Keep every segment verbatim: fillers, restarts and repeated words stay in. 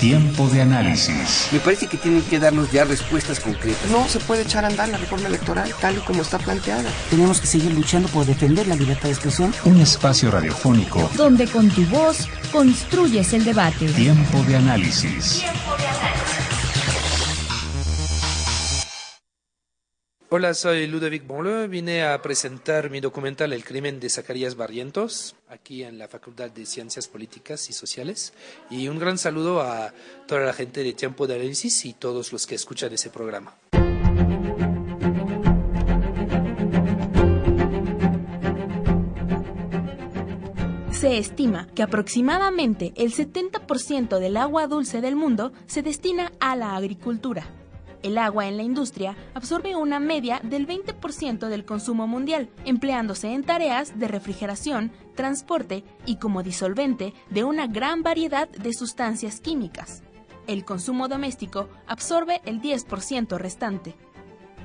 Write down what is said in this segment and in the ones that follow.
Tiempo de Análisis. Me parece que tienen que darnos ya respuestas concretas. No se puede echar a andar la reforma electoral tal y como está planteada. Tenemos que seguir luchando por defender la libertad de expresión. Un espacio radiofónico donde con tu voz construyes el debate. Tiempo de Análisis. Tiempo de Análisis. Hola, soy Ludovic Borle. Vine a presentar mi documental El Crimen de Zacarías Barrientos, aquí en la Facultad de Ciencias Políticas y Sociales, y un gran saludo a toda la gente de Tiempo de Análisis y todos los que escuchan ese programa. Se estima que aproximadamente el setenta por ciento del agua dulce del mundo se destina a la agricultura. El agua en la industria absorbe una media del veinte por ciento del consumo mundial, empleándose en tareas de refrigeración, transporte y como disolvente de una gran variedad de sustancias químicas. El consumo doméstico absorbe el diez por ciento restante.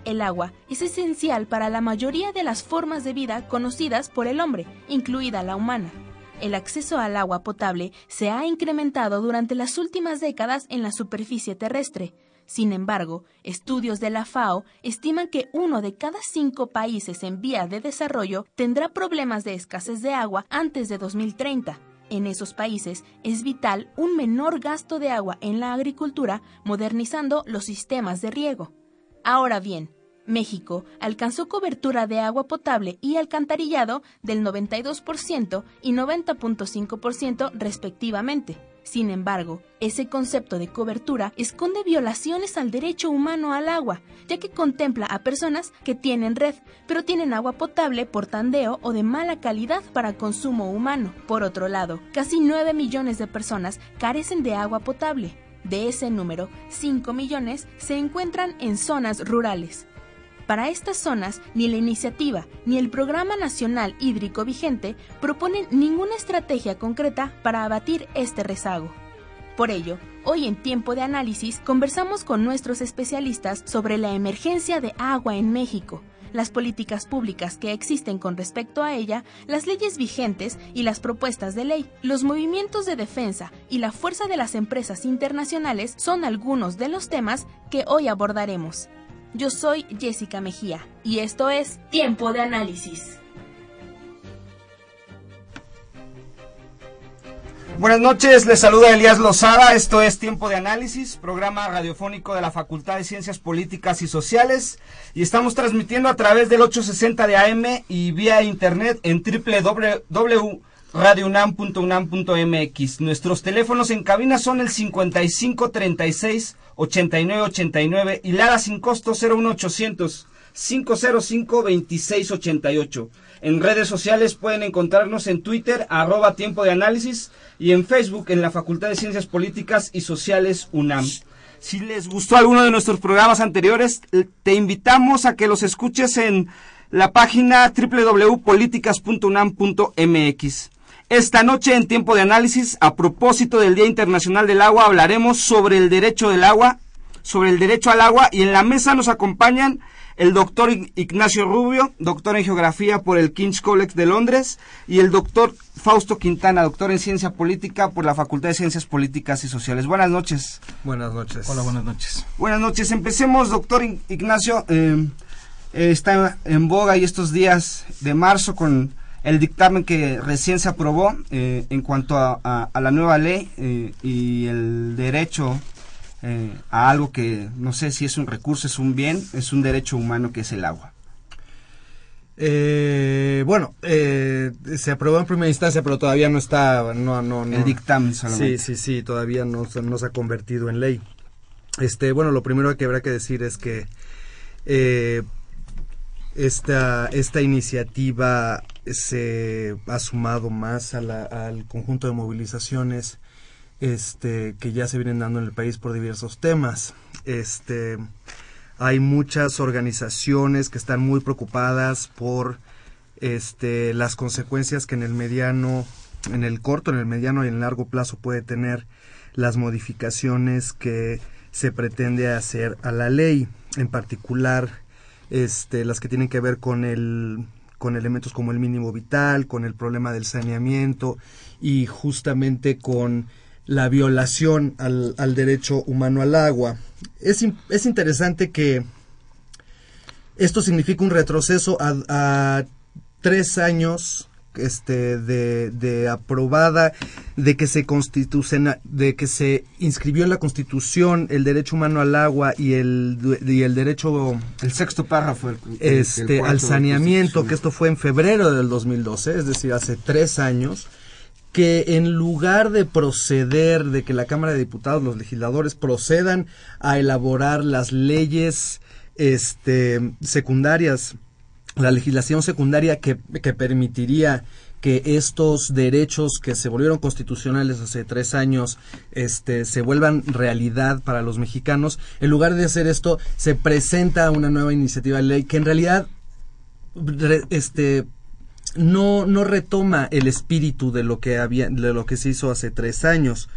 El agua es esencial para la mayoría de las formas de vida conocidas por el hombre, incluida la humana. El acceso al agua potable se ha incrementado durante las últimas décadas en la superficie terrestre. Sin embargo, estudios de la FAO estiman que uno de cada cinco países en vía de desarrollo tendrá problemas de escasez de agua antes de dos mil treinta. En esos países es vital un menor gasto de agua en la agricultura, modernizando los sistemas de riego. Ahora bien, México alcanzó cobertura de agua potable y alcantarillado del noventa y dos por ciento y noventa punto cinco por ciento respectivamente. Sin embargo, ese concepto de cobertura esconde violaciones al derecho humano al agua, ya que contempla a personas que tienen red, pero tienen agua potable por tandeo o de mala calidad para consumo humano. Por otro lado, casi nueve millones de personas carecen de agua potable. De ese número, cinco millones se encuentran en zonas rurales. Para estas zonas, ni la iniciativa ni el Programa Nacional Hídrico vigente proponen ninguna estrategia concreta para abatir este rezago. Por ello, hoy en Tiempo de Análisis conversamos con nuestros especialistas sobre la emergencia de agua en México, las políticas públicas que existen con respecto a ella, las leyes vigentes y las propuestas de ley. Los movimientos de defensa y la fuerza de las empresas internacionales son algunos de los temas que hoy abordaremos. Yo soy Jessica Mejía y esto es Tiempo de Análisis. Buenas noches, les saluda Elías Lozada, esto es Tiempo de Análisis, programa radiofónico de la Facultad de Ciencias Políticas y Sociales, y estamos transmitiendo a través del ochocientos sesenta de A M y vía internet en doble u doble u doble u punto radio unam punto unam punto m x. Nuestros teléfonos en cabina son el cincuenta y cinco treinta y seis ochenta y nueve ochenta y nueve y Lada sin costo cero uno ochocientos cinco cero cinco veintiséis ochenta y ocho. En redes sociales pueden encontrarnos en Twitter, arroba Tiempo de Análisis, y en Facebook en la Facultad de Ciencias Políticas y Sociales UNAM. Si les gustó alguno de nuestros programas anteriores, te invitamos a que los escuches en la página doble u doble u doble u punto políticas punto unam punto m x. Esta noche en Tiempo de Análisis, a propósito del Día Internacional del Agua, hablaremos sobre el derecho del agua, sobre el derecho al agua, y en la mesa nos acompañan el doctor Ignacio Rubio, doctor en Geografía por el King's College de Londres, y el doctor Fausto Quintana, doctor en Ciencia Política por la Facultad de Ciencias Políticas y Sociales. Buenas noches. Buenas noches. Hola, buenas noches. Buenas noches. Empecemos, doctor Ignacio. Eh, eh, está en boga y estos días de marzo con el dictamen que recién se aprobó eh, en cuanto a, a, a la nueva ley eh, y el derecho eh, a algo que no sé si es un recurso, es un bien, es un derecho humano que es el agua. Eh, bueno, eh, se aprobó en primera instancia, pero todavía no está... No, no, no. El dictamen solamente. Sí, sí, sí, todavía no, no se ha convertido en ley. Este, bueno, lo primero que habrá que decir es que eh, esta, esta iniciativa se ha sumado más a la, al conjunto de movilizaciones este, que ya se vienen dando en el país por diversos temas. Este, hay muchas organizaciones que están muy preocupadas por este, las consecuencias que en el mediano, en el corto, en el mediano y en el largo plazo puede tener las modificaciones que se pretende hacer a la ley, en particular este, las que tienen que ver con el con elementos como el mínimo vital, con el problema del saneamiento y justamente con la violación al, al derecho humano al agua. Es, es interesante que esto significa un retroceso a, a tres años este, de, de aprobada, de que se constituciona, de que se inscribió en la Constitución el derecho humano al agua y el, y el derecho... El sexto párrafo. El, el, este, el al saneamiento, que esto fue en febrero del dos mil doce, es decir, hace tres años, que en lugar de proceder, de que la Cámara de Diputados, los legisladores, procedan a elaborar las leyes este, secundarias, la legislación secundaria que, que permitiría que estos derechos que se volvieron constitucionales hace tres años este, se vuelvan realidad para los mexicanos, en lugar de hacer esto, se presenta una nueva iniciativa de ley que en realidad re, este, no, no retoma el espíritu de lo que había, de lo que se hizo hace tres años.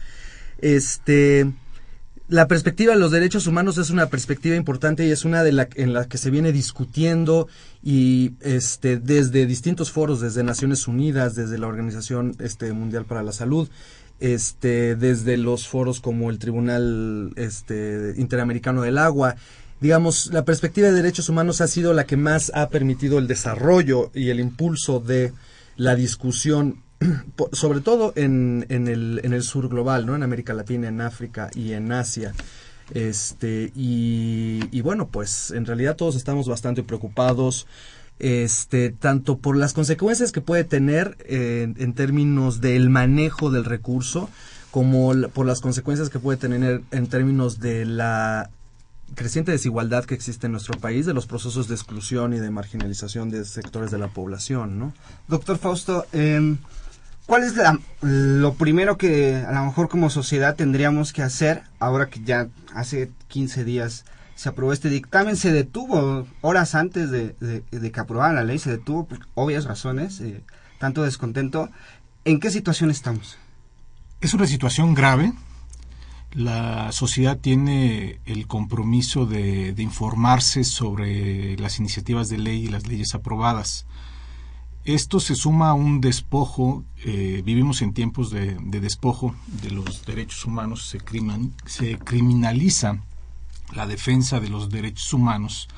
Este... La perspectiva de los derechos humanos es una perspectiva importante y es una de la, en la que se viene discutiendo y este, desde distintos foros, desde Naciones Unidas, desde la Organización este, Mundial para la Salud, este, desde los foros como el Tribunal este, Interamericano del Agua. Digamos, la perspectiva de derechos humanos ha sido la que más ha permitido el desarrollo y el impulso de la discusión, sobre todo en, en, el, en el sur global, ¿no? En América Latina, en África y en Asia. Este, y, y bueno, pues en realidad todos estamos bastante preocupados, este, tanto por las consecuencias que puede tener eh, en términos del manejo del recurso, como por las consecuencias que puede tener en términos de la creciente desigualdad que existe en nuestro país, de los procesos de exclusión y de marginalización de sectores de la población, ¿no? Doctor Fausto, eh... ¿cuál es la, lo primero que a lo mejor como sociedad tendríamos que hacer ahora que ya hace quince días se aprobó este dictamen? Se detuvo horas antes de, de, de que aprobaran la ley, se detuvo por obvias razones, eh, tanto descontento. ¿En qué situación estamos? Es una situación grave. La sociedad tiene el compromiso de, de informarse sobre las iniciativas de ley y las leyes aprobadas. Esto se suma a un despojo, eh, vivimos en tiempos de, de despojo de los derechos humanos, se, criman, se criminaliza la defensa de los derechos humanos.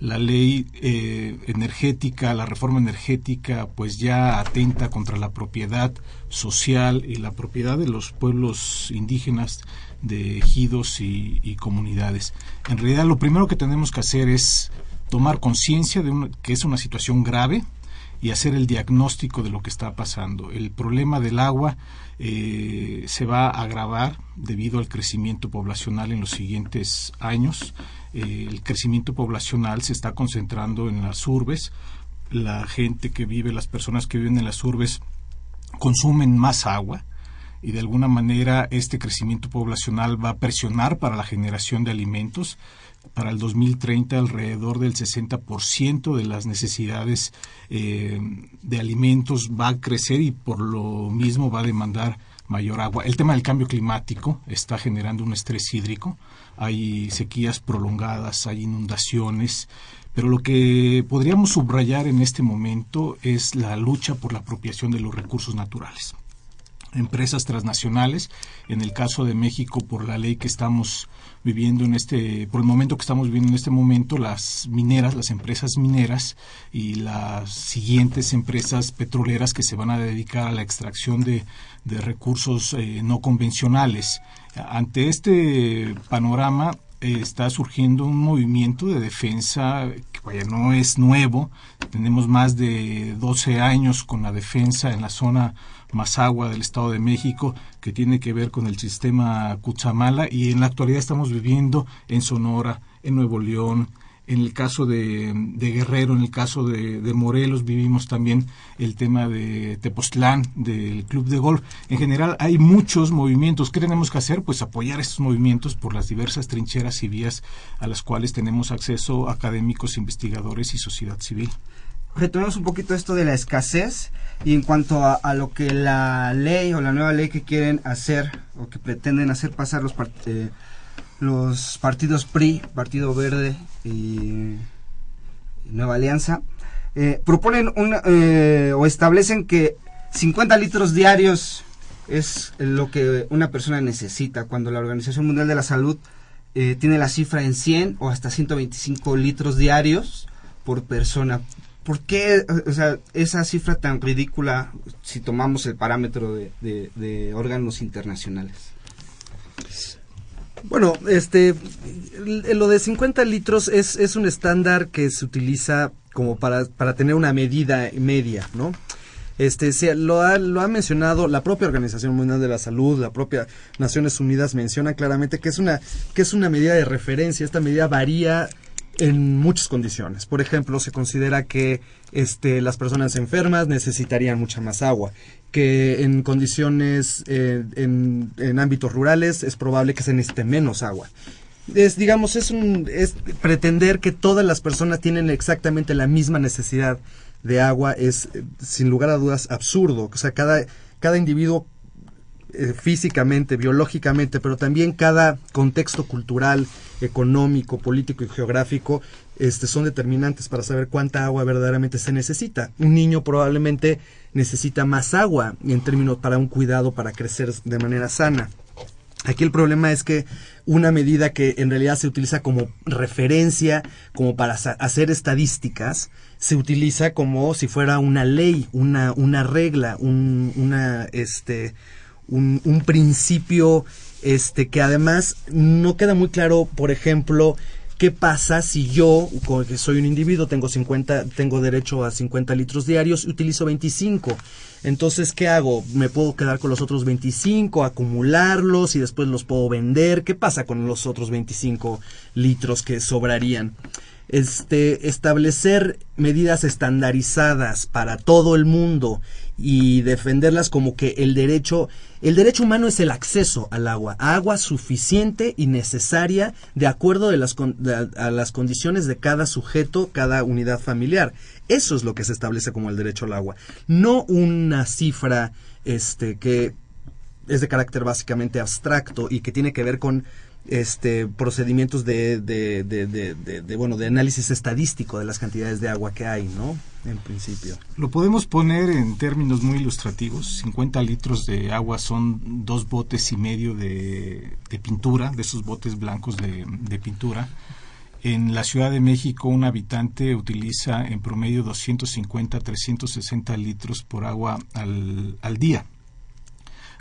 La ley eh, energética, la reforma energética, pues ya atenta contra la propiedad social y la propiedad de los pueblos indígenas, de ejidos y, y comunidades. En realidad lo primero que tenemos que hacer es tomar conciencia de una, que es una situación grave, y hacer el diagnóstico de lo que está pasando. El problema del agua eh, se va a agravar debido al crecimiento poblacional en los siguientes años. Eh, el crecimiento poblacional se está concentrando en las urbes. La gente que vive, las personas que viven en las urbes consumen más agua y de alguna manera este crecimiento poblacional va a presionar para la generación de alimentos. Para el dos mil treinta, alrededor del sesenta por ciento de las necesidades eh, de alimentos va a crecer y por lo mismo va a demandar mayor agua. El tema del cambio climático está generando un estrés hídrico. Hay sequías prolongadas, hay inundaciones, pero lo que podríamos subrayar en este momento es la lucha por la apropiación de los recursos naturales. Empresas transnacionales, en el caso de México, por la ley que estamos viviendo en este, por el momento que estamos viviendo en este momento, las mineras, las empresas mineras y las siguientes empresas petroleras que se van a dedicar a la extracción de, de recursos eh, no convencionales. Ante este panorama eh, está surgiendo un movimiento de defensa que vaya, no es nuevo. Tenemos más de doce años con la defensa en la zona Masagua del Estado de México, que tiene que ver con el sistema Cutzamala, y en la actualidad estamos viviendo en Sonora, en Nuevo León, en el caso de, de Guerrero, en el caso de, de Morelos, vivimos también el tema de Tepoztlán, del club de golf. En general hay muchos movimientos. ¿Qué tenemos que hacer? Pues apoyar estos movimientos por las diversas trincheras y vías a las cuales tenemos acceso académicos, investigadores y sociedad civil. Retomemos un poquito esto de la escasez y en cuanto a, a lo que la ley o la nueva ley que quieren hacer o que pretenden hacer pasar los, part- eh, los partidos P R I, Partido Verde y Nueva Alianza, eh, proponen una, eh, o establecen que cincuenta litros diarios es lo que una persona necesita, cuando la Organización Mundial de la Salud eh, tiene la cifra en cien o hasta ciento veinticinco litros diarios por persona. ¿Por qué, o sea, esa cifra tan ridícula si tomamos el parámetro de, de, de órganos internacionales? Bueno, este, lo de cincuenta litros es, es un estándar que se utiliza como para, para tener una medida media, ¿no? Este, se, lo, ha, lo ha mencionado la propia Organización Mundial de la Salud, la propia Naciones Unidas menciona claramente que es una, que es una medida de referencia. Esta medida varía en muchas condiciones. Por ejemplo, se considera que este, las personas enfermas necesitarían mucha más agua, que en condiciones, eh, en, en ámbitos rurales es probable que se necesite menos agua. Es, digamos, es, un, es pretender que todas las personas tienen exactamente la misma necesidad de agua es, sin lugar a dudas, absurdo. O sea, cada, cada individuo eh, físicamente, biológicamente, pero también cada contexto cultural, económico, político y geográfico este, son determinantes para saber cuánta agua verdaderamente se necesita. Un niño probablemente necesita más agua en términos para un cuidado, para crecer de manera sana. Aquí el problema es que una medida que en realidad se utiliza como referencia, como para hacer estadísticas, se utiliza como si fuera una ley, una, una regla, un, una, este, un, un principio, este, que además no queda muy claro, por ejemplo, qué pasa si yo, que soy un individuo, tengo cincuenta, tengo derecho a cincuenta litros diarios y utilizo veinticinco. Entonces, ¿qué hago? ¿Me puedo quedar con los otros veinticinco, acumularlos y después los puedo vender? ¿Qué pasa con los otros veinticinco litros que sobrarían? Este, establecer medidas estandarizadas para todo el mundo y defenderlas como que el derecho, el derecho humano es el acceso al agua, agua suficiente y necesaria de acuerdo de las, de, a las condiciones de cada sujeto, cada unidad familiar. Eso es lo que se establece como el derecho al agua, no una cifra este, que es de carácter básicamente abstracto y que tiene que ver con Este, procedimientos de, de, de, de, de, de, bueno, de análisis estadístico de las cantidades de agua que hay, ¿no? En principio. Lo podemos poner en términos muy ilustrativos. cincuenta litros de agua son dos botes y medio de, de pintura, de esos botes blancos de, de pintura. En la Ciudad de México, un habitante utiliza en promedio doscientos cincuenta a trescientos sesenta litros por agua al, al día.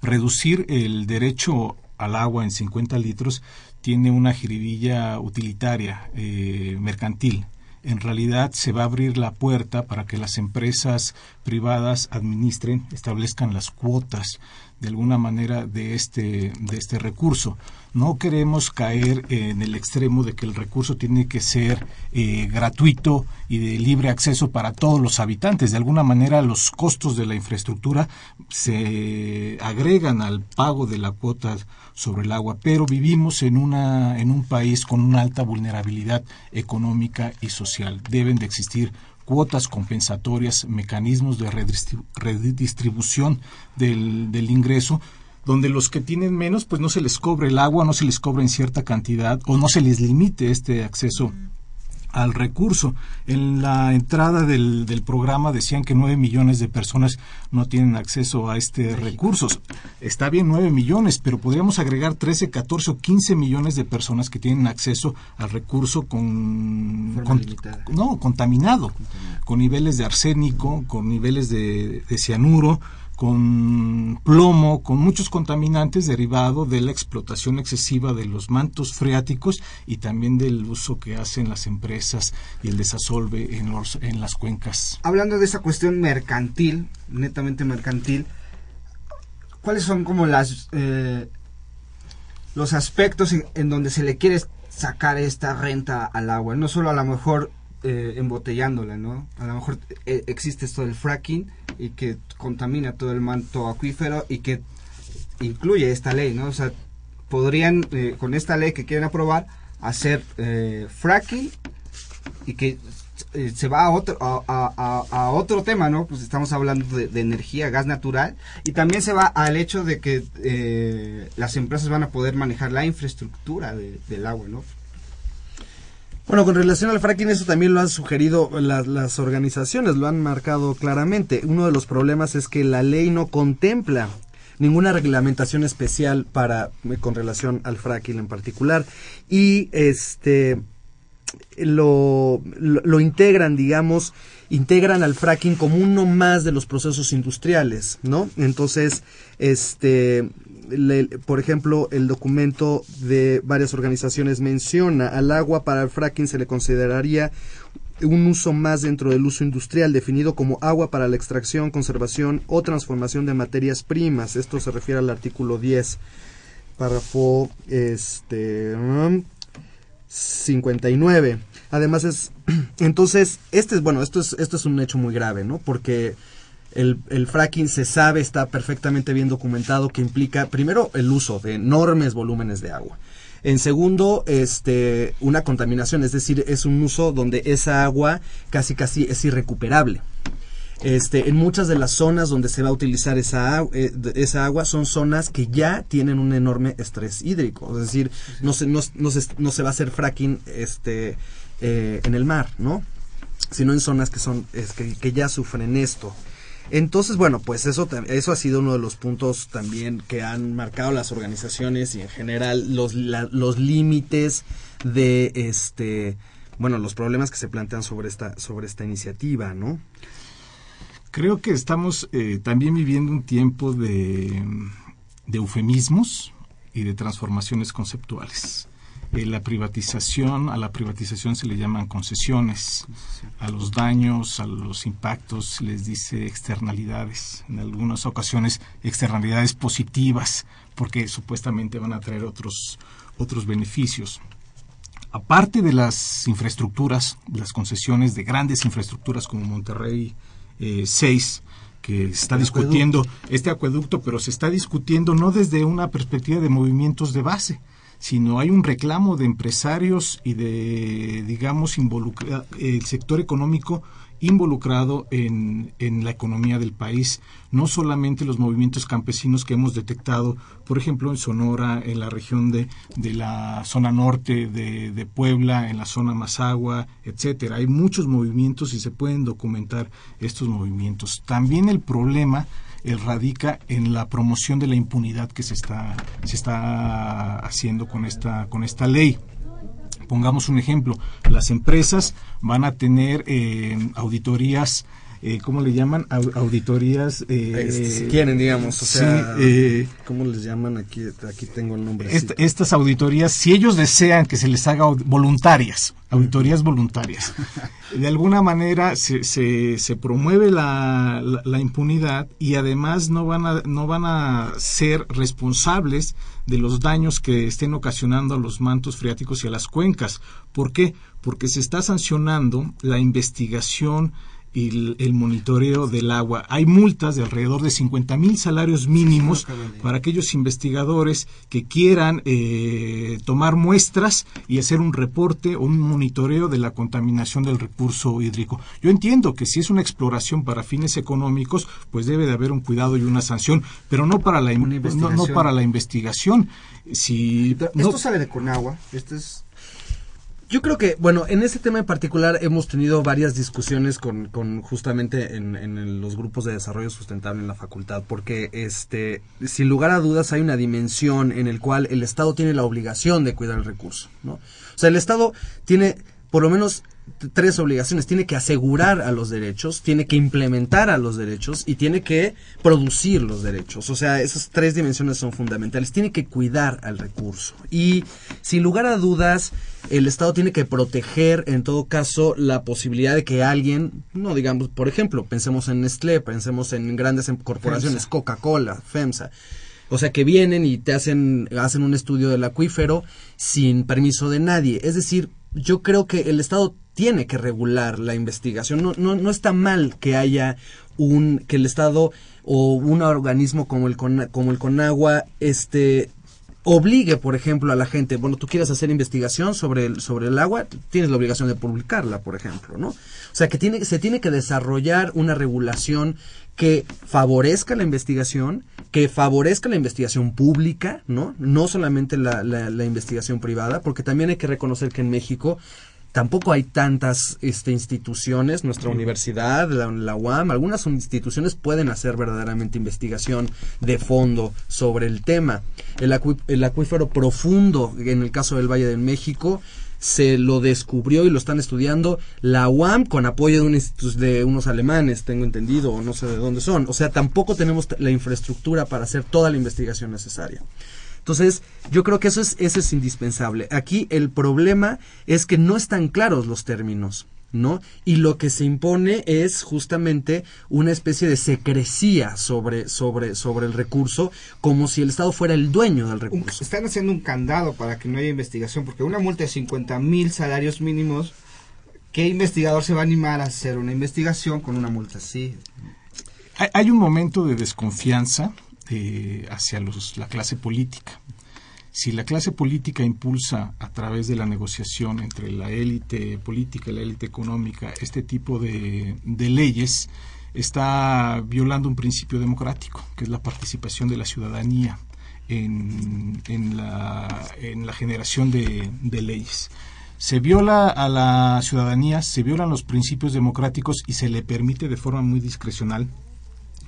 Reducir el derecho al agua en cincuenta litros tiene una jiribilla utilitaria, eh, mercantil. En realidad se va a abrir la puerta para que las empresas privadas administren, establezcan las cuotas de alguna manera de este, de este recurso. No queremos caer en el extremo de que el recurso tiene que ser eh, gratuito y de libre acceso para todos los habitantes. De alguna manera los costos de la infraestructura se agregan al pago de la cuota sobre el agua, pero vivimos en una en un país con una alta vulnerabilidad económica y social. Deben de existir cuotas compensatorias, mecanismos de redistribución del, del ingreso, donde los que tienen menos, pues no se les cobre el agua, no se les cobre en cierta cantidad o no se les limite este acceso al recurso. En la entrada del, del programa decían que nueve millones de personas no tienen acceso a este recurso. Está bien nueve millones, pero podríamos agregar trece, catorce o quince millones de personas que tienen acceso al recurso con, con no contaminado, contaminado, con niveles de arsénico, con niveles de, de cianuro, con plomo, con muchos contaminantes derivados de la explotación excesiva de los mantos freáticos y también del uso que hacen las empresas y el desasolve en, los, en las cuencas. Hablando de esa cuestión mercantil, netamente mercantil, ¿cuáles son como las eh, los aspectos en, en donde se le quiere sacar esta renta al agua? No solo a lo mejor Eh, embotellándola, ¿no? A lo mejor eh, existe esto del fracking y que contamina todo el manto acuífero y que incluye esta ley, ¿no? O sea, podrían eh, con esta ley que quieren aprobar hacer eh, fracking y que eh, se va a otro, a, a, a otro tema, ¿no? Pues estamos hablando de, de energía, gas natural, y también se va al hecho de que eh, las empresas van a poder manejar la infraestructura de, del agua, ¿no? Bueno, con relación al fracking, eso también lo han sugerido las, las organizaciones, lo han marcado claramente. Uno de los problemas es que la ley no contempla ninguna reglamentación especial para con relación al fracking en particular, y este lo, lo, lo integran, digamos, integran al fracking como uno más de los procesos industriales, ¿no? Entonces, este... por ejemplo, el documento de varias organizaciones menciona al agua para el fracking se le consideraría un uso más dentro del uso industrial, definido como agua para la extracción, conservación o transformación de materias primas. Esto se refiere al artículo diez, párrafo este cincuenta y nueve. Además es, entonces, este es, bueno, esto es, esto es un hecho muy grave, ¿no? Porque El, el fracking se sabe, está perfectamente bien documentado, que implica, primero, el uso de enormes volúmenes de agua. En segundo, este, una contaminación, es decir, es un uso donde esa agua casi casi es irrecuperable. Este, en muchas de las zonas donde se va a utilizar esa, esa agua son zonas que ya tienen un enorme estrés hídrico, es decir, no se, no, no se, no se va a hacer fracking este, eh, en el mar, ¿no? Sino en zonas que, son, es que, que ya sufren esto. Entonces, bueno, pues eso eso ha sido uno de los puntos también que han marcado las organizaciones y en general los la, los límites de este, bueno, los problemas que se plantean sobre esta sobre esta iniciativa, ¿no? Creo que estamos eh, también viviendo un tiempo de, de eufemismos y de transformaciones conceptuales. Eh, la privatización, a la privatización se le llaman concesiones, a los daños, a los impactos les dice externalidades, en algunas ocasiones externalidades positivas, porque supuestamente van a traer otros, otros beneficios. Aparte de las infraestructuras, las concesiones de grandes infraestructuras como Monterrey eh, seis, que se está discutiendo este acueducto, pero se está discutiendo no desde una perspectiva de movimientos de base, sino hay un reclamo de empresarios y de, digamos, involucra, el sector económico involucrado en, en la economía del país, no solamente los movimientos campesinos que hemos detectado, por ejemplo, en Sonora, en la región de, de la zona norte de, de Puebla, en la zona Masagua, etcétera. Hay muchos movimientos y se pueden documentar estos movimientos. También el problema Él radica en la promoción de la impunidad que se está, se está haciendo con esta, con esta ley. Pongamos un ejemplo, las empresas van a tener eh, auditorías, eh, ¿cómo le llaman? Auditorías... Eh, si quieren, digamos, o sea, sí, eh, ¿cómo les llaman? Aquí, aquí tengo el nombre. Esta, estas auditorías, si ellos desean que se les haga voluntarias, auditorías voluntarias, de alguna manera se, se, se promueve la, la, la impunidad y además no van a, no van a ser responsables de los daños que estén ocasionando a los mantos freáticos y a las cuencas. ¿Por qué? Porque se está sancionando la investigación y el, el monitoreo del agua. Hay multas de alrededor de cincuenta mil salarios mínimos para aquellos investigadores que quieran eh, tomar muestras y hacer un reporte o un monitoreo de la contaminación del recurso hídrico. Yo entiendo que si es una exploración para fines económicos, pues debe de haber un cuidado y una sanción, pero no para la, no, no para la investigación. Si, ¿Esto no, sale de Conagua? ¿Esto es...? Yo creo que, bueno, en este tema en particular hemos tenido varias discusiones con, con justamente en, en los grupos de desarrollo sustentable en la facultad, porque este, sin lugar a dudas hay una dimensión en el cual el Estado tiene la obligación de cuidar el recurso, ¿no? O sea, el Estado tiene por lo menos tres obligaciones: tiene que asegurar a los derechos, tiene que implementar a los derechos y tiene que producir los derechos. O sea, esas tres dimensiones son fundamentales. Tiene que cuidar al recurso y, sin lugar a dudas, el Estado tiene que proteger, en todo caso, la posibilidad de que alguien, no digamos, por ejemplo, pensemos en Nestlé, pensemos en grandes corporaciones, Coca-Cola, FEMSA. O sea, que vienen y te hacen, hacen un estudio del acuífero sin permiso de nadie. Es decir, yo creo que el Estado tiene que regular la investigación. No, no, no está mal que haya un, que el Estado o un organismo como el, como el Conagua, este, obligue, por ejemplo, a la gente, bueno, tú quieres hacer investigación sobre el, sobre el agua, tienes la obligación de publicarla, por ejemplo, ¿no? O sea, que tiene, se tiene que desarrollar una regulación que favorezca la investigación, que favorezca la investigación pública, ¿no? No solamente la, la, la investigación privada, porque también hay que reconocer que en México tampoco hay tantas este, instituciones, nuestra universidad, la, la U A M, algunas instituciones pueden hacer verdaderamente investigación de fondo sobre el tema. El, acu, el acuífero profundo, en el caso del Valle de México, se lo descubrió y lo están estudiando la U A M con apoyo de, un institu- de unos alemanes, tengo entendido, o no sé de dónde son. O sea, tampoco tenemos la infraestructura para hacer toda la investigación necesaria. Entonces, yo creo que eso es, eso es indispensable. Aquí el problema es que no están claros los términos, ¿no? Y lo que se impone es justamente una especie de secrecía sobre, sobre, sobre el recurso, como si el Estado fuera el dueño del recurso. Un, están haciendo un candado para que no haya investigación, porque una multa de cincuenta mil salarios mínimos, ¿qué investigador se va a animar a hacer una investigación con una multa así? Hay, hay un momento de desconfianza hacia los, la clase política. Si la clase política impulsa a través de la negociación entre la élite política y la élite económica este tipo de, de leyes, está violando un principio democrático, que es la participación de la ciudadanía en, en, la, en la generación de, de leyes. Se viola a la ciudadanía, se violan los principios democráticos y se le permite de forma muy discrecional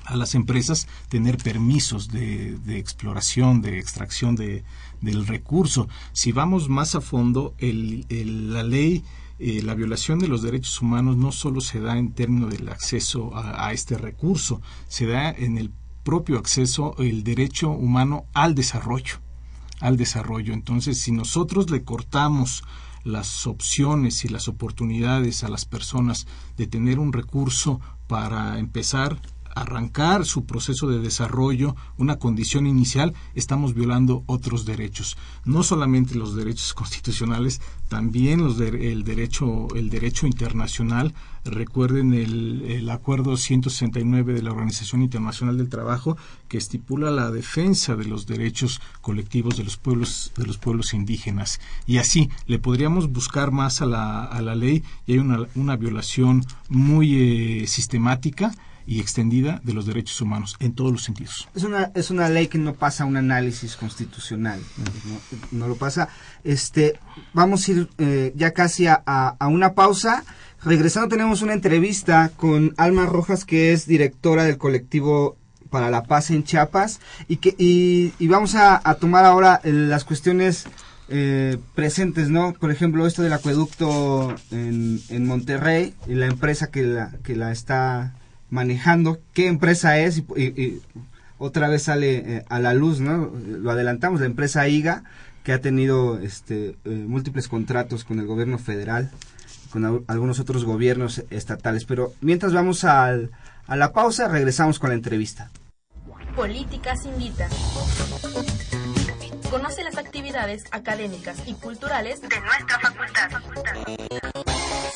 a las empresas tener permisos de, de exploración, de extracción de, del recurso. Si vamos más a fondo, el, el, la ley, eh, la violación de los derechos humanos no solo se da en términos del acceso a, a este recurso, se da en el propio acceso, el derecho humano al desarrollo, al desarrollo. Entonces, si nosotros le cortamos las opciones y las oportunidades a las personas de tener un recurso para empezar arrancar su proceso de desarrollo, una condición inicial, estamos violando otros derechos, no solamente los derechos constitucionales, también los de, el derecho el derecho internacional. Recuerden el, el acuerdo ciento sesenta y nueve de la Organización Internacional del Trabajo, que estipula la defensa de los derechos colectivos de los pueblos de los pueblos indígenas, y así le podríamos buscar más a la a la ley, y hay una una violación muy eh, sistemática y extendida de los derechos humanos en todos los sentidos. Es una es una ley que no pasa un análisis constitucional, no, no lo pasa. Este, vamos a ir eh, ya casi a, a una pausa. Regresando tenemos una entrevista con Alma Rojas, que es directora del Colectivo para la Paz en Chiapas, y que y, y vamos a, a tomar ahora las cuestiones eh, presentes, ¿no? Por ejemplo, esto del acueducto en, en Monterrey y la empresa que la que la está manejando, qué empresa es, y, y, y otra vez sale eh, a la luz, ¿no? Lo adelantamos, la empresa I G A, que ha tenido este eh, múltiples contratos con el gobierno federal, con a, algunos otros gobiernos estatales. Pero mientras vamos al, a la pausa, regresamos con la entrevista. Políticas Invita. Conoce las actividades académicas y culturales de nuestra facultad. facultad.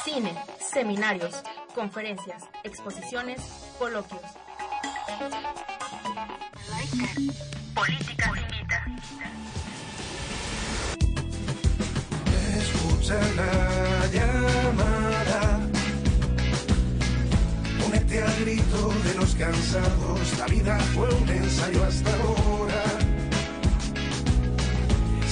Cine, seminarios, conferencias, exposiciones, coloquios. Política Invita. Escucha la llamada. Únete al grito de los cansados. La vida fue un ensayo hasta ahora.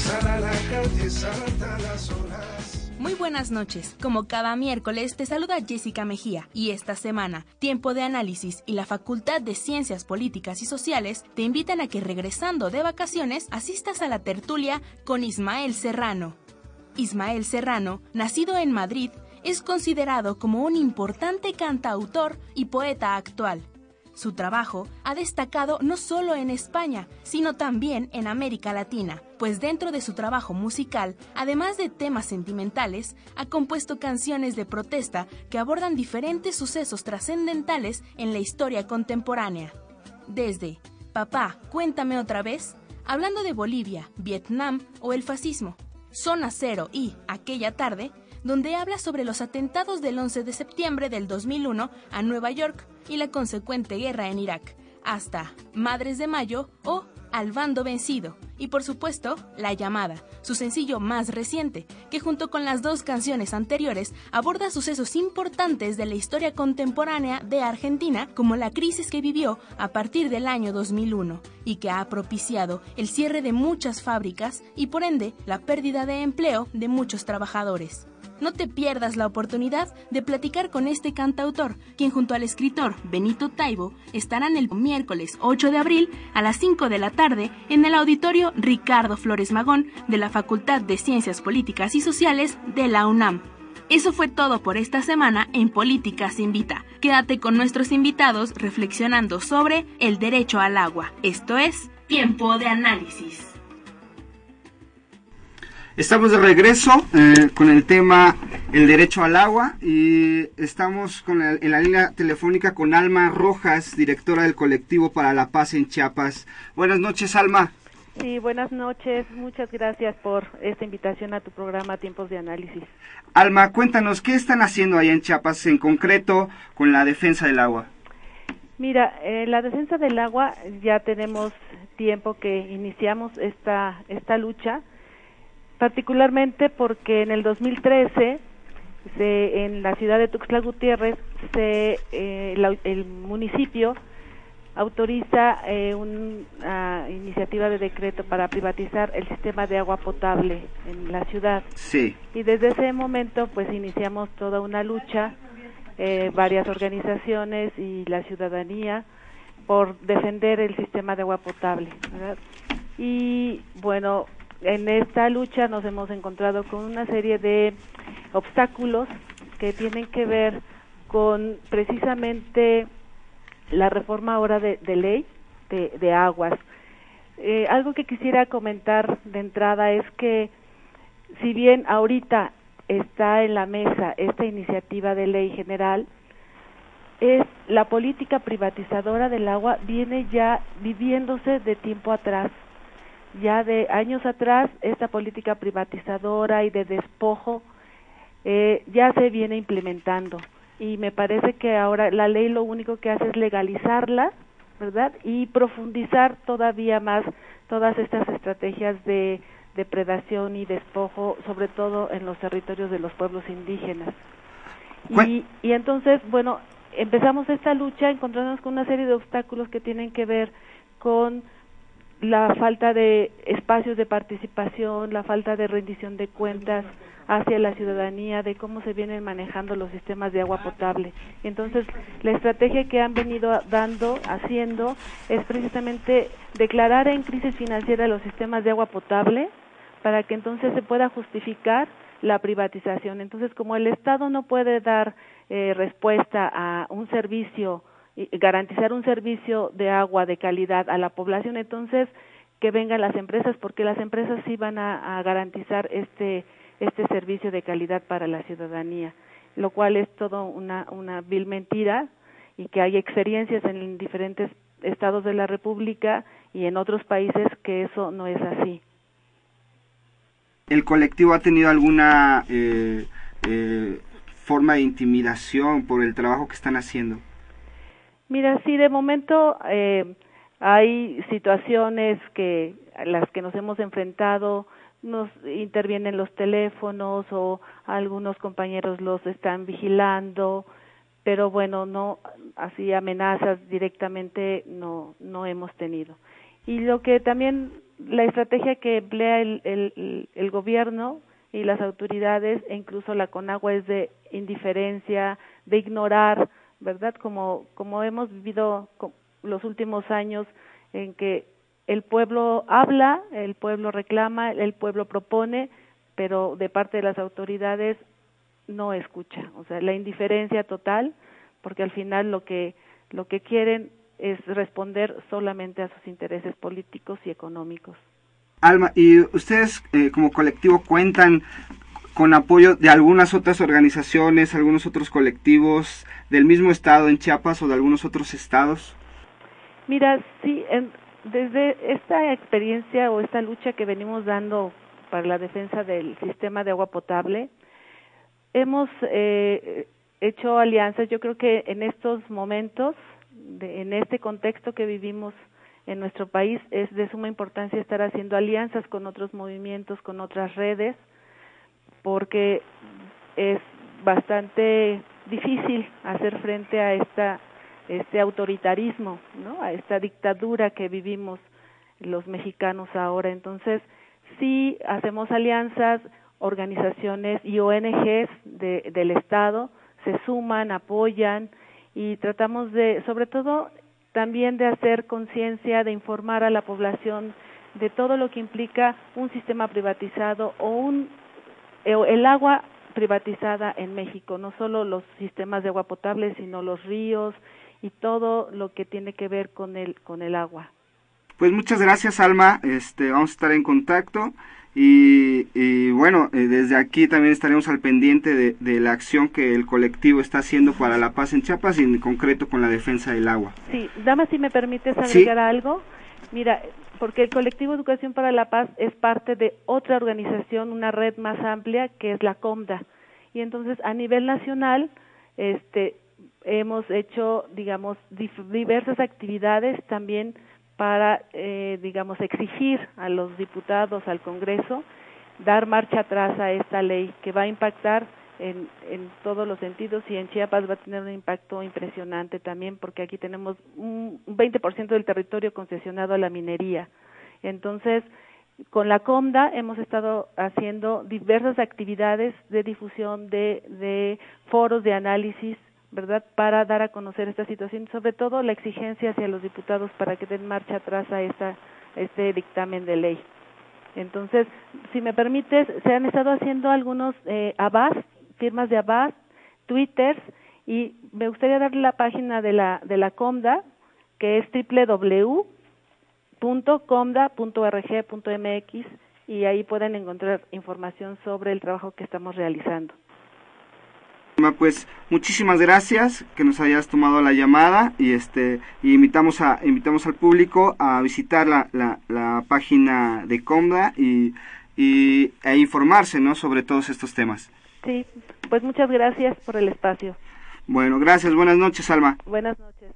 Sal a la calle, salta las horas. Muy buenas noches, como cada miércoles te saluda Jessica Mejía, y esta semana Tiempo de Análisis y la Facultad de Ciencias Políticas y Sociales te invitan a que, regresando de vacaciones, asistas a la tertulia con Ismael Serrano. Ismael Serrano, nacido en Madrid, es considerado como un importante cantautor y poeta actual. Su trabajo ha destacado no solo en España, sino también en América Latina, pues dentro de su trabajo musical, además de temas sentimentales, ha compuesto canciones de protesta que abordan diferentes sucesos trascendentales en la historia contemporánea. Desde Papá, cuéntame otra vez, hablando de Bolivia, Vietnam o el fascismo, Zona Cero y Aquella Tarde, donde habla sobre los atentados del once de septiembre del dos mil uno a Nueva York y la consecuente guerra en Irak, hasta Madres de Mayo o Al Bando Vencido, y por supuesto La Llamada, su sencillo más reciente, que junto con las dos canciones anteriores aborda sucesos importantes de la historia contemporánea de Argentina, como la crisis que vivió a partir del año dos mil uno y que ha propiciado el cierre de muchas fábricas y por ende la pérdida de empleo de muchos trabajadores. No te pierdas la oportunidad de platicar con este cantautor, quien junto al escritor Benito Taibo estarán el miércoles ocho de abril a las cinco de la tarde en el auditorio Ricardo Flores Magón de la Facultad de Ciencias Políticas y Sociales de la UNAM. Eso fue todo por esta semana en Política se Invita. Quédate con nuestros invitados reflexionando sobre el derecho al agua. Esto es Tiempo de Análisis. Estamos de regreso eh, con el tema el derecho al agua y estamos con el, en la línea telefónica con Alma Rojas, directora del Colectivo para la Paz en Chiapas. Buenas noches, Alma. Sí, buenas noches. Muchas gracias por esta invitación a tu programa Tiempos de Análisis. Alma, cuéntanos, ¿qué están haciendo allá en Chiapas en concreto con la defensa del agua? Mira, eh, la defensa del agua ya tenemos tiempo que iniciamos esta esta lucha, particularmente porque en el dos mil trece se, en la ciudad de Tuxtla Gutiérrez se, eh, la, el municipio autoriza eh, una iniciativa de decreto para privatizar el sistema de agua potable en la ciudad. Sí. Y desde ese momento pues iniciamos toda una lucha, eh, varias organizaciones y la ciudadanía por defender el sistema de agua potable, ¿verdad? Y bueno, en esta lucha nos hemos encontrado con una serie de obstáculos que tienen que ver con precisamente la reforma ahora de, de ley de, de aguas. Eh, algo que quisiera comentar de entrada es que si bien ahorita está en la mesa esta iniciativa de ley general, es la política privatizadora del agua viene ya viviéndose de tiempo atrás. Ya de años atrás, esta política privatizadora y de despojo eh, ya se viene implementando. Y me parece que ahora la ley lo único que hace es legalizarla, ¿verdad? Y profundizar todavía más todas estas estrategias de depredación y despojo, sobre todo en los territorios de los pueblos indígenas. Y, y entonces, bueno, empezamos esta lucha encontrándonos con una serie de obstáculos que tienen que ver con la falta de espacios de participación, la falta de rendición de cuentas hacia la ciudadanía de cómo se vienen manejando los sistemas de agua potable. Entonces, la estrategia que han venido dando, haciendo, es precisamente declarar en crisis financiera los sistemas de agua potable para que entonces se pueda justificar la privatización. Entonces, como el Estado no puede dar eh, respuesta a un servicio, y garantizar un servicio de agua de calidad a la población, entonces que vengan las empresas, porque las empresas sí van a, a garantizar este este servicio de calidad para la ciudadanía, lo cual es todo una una vil mentira y que hay experiencias en diferentes estados de la República y en otros países que eso no es así. ¿El colectivo ha tenido alguna eh, eh, forma de intimidación por el trabajo que están haciendo? Mira, sí, de momento eh, hay situaciones que a las que nos hemos enfrentado, nos intervienen los teléfonos o algunos compañeros los están vigilando, pero bueno, no así amenazas directamente no no hemos tenido. Y lo que también la estrategia que emplea el el, el gobierno y las autoridades e incluso la Conagua es de indiferencia, de ignorar, ¿verdad? Como como hemos vivido los últimos años en que el pueblo habla, el pueblo reclama, el pueblo propone, pero de parte de las autoridades no escucha, o sea, la indiferencia total, porque al final lo que lo que quieren es responder solamente a sus intereses políticos y económicos. Alma, y ustedes eh, como colectivo cuentan con apoyo de algunas otras organizaciones, algunos otros colectivos del mismo estado en Chiapas o de algunos otros estados. Mira, sí, en, desde esta experiencia o esta lucha que venimos dando para la defensa del sistema de agua potable, hemos eh, hecho alianzas. Yo creo que en estos momentos, de, en este contexto que vivimos en nuestro país, es de suma importancia estar haciendo alianzas con otros movimientos, con otras redes, porque es bastante difícil hacer frente a esta este autoritarismo, ¿no? A esta dictadura que vivimos los mexicanos ahora. Entonces, sí hacemos alianzas, organizaciones y O N Ges de, del Estado se suman, apoyan, y tratamos de, sobre todo, también de hacer conciencia, de informar a la población de todo lo que implica un sistema privatizado o un el agua privatizada en México, no solo los sistemas de agua potable, sino los ríos y todo lo que tiene que ver con el con el agua. Pues muchas gracias, Alma, este vamos a estar en contacto y, y bueno, desde aquí también estaremos al pendiente de, de la acción que el colectivo está haciendo para la paz en Chiapas y en concreto con la defensa del agua. Sí, dama, si me permites agregar, ¿sí?, algo. Mira, porque el colectivo Educación para la Paz es parte de otra organización, una red más amplia que es la COMDA, y entonces a nivel nacional este hemos hecho, digamos, diversas actividades también para, eh, digamos, exigir a los diputados, al Congreso, dar marcha atrás a esta ley que va a impactar en, en todos los sentidos, y en Chiapas va a tener un impacto impresionante también, porque aquí tenemos un veinte por ciento del territorio concesionado a la minería. Entonces, con la COMDA hemos estado haciendo diversas actividades de difusión, de, de foros de análisis, ¿verdad?, para dar a conocer esta situación, sobre todo la exigencia hacia los diputados para que den marcha atrás a esta, a este dictamen de ley. Entonces, si me permites, se han estado haciendo algunos eh, abas, firmas de abas, twitters, y me gustaría dar la página de la de la COMDA, que es doble u doble u doble u punto comda punto org punto m x, y ahí pueden encontrar información sobre el trabajo que estamos realizando. Pues muchísimas gracias que nos hayas tomado la llamada, y este y invitamos a invitamos al público a visitar la, la, la página de COMDA y, y e informarse, ¿no?, sobre todos estos temas. Sí, pues muchas gracias por el espacio. Bueno, gracias, buenas noches, Alma. Buenas noches.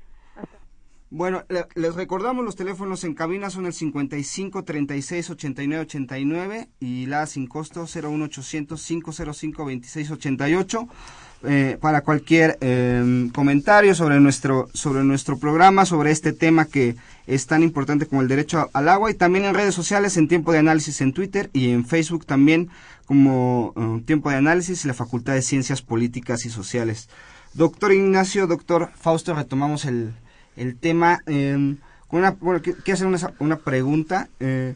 Bueno, les recordamos los teléfonos en cabina son el cincuenta y cinco, treinta y seis, ochenta y nueve, ochenta y nueve y la sin costo cero uno ochocientos, quinientos cinco, veintiséis ochenta y ocho eh, para cualquier eh, comentario sobre nuestro sobre nuestro programa, sobre este tema que es tan importante como el derecho al agua, y también en redes sociales en Tiempo de Análisis en Twitter y en Facebook también como eh, Tiempo de Análisis y la Facultad de Ciencias Políticas y Sociales. Doctor Ignacio, doctor Fausto, retomamos el El tema, eh, con una, bueno, quiero hacer una, una pregunta. Eh,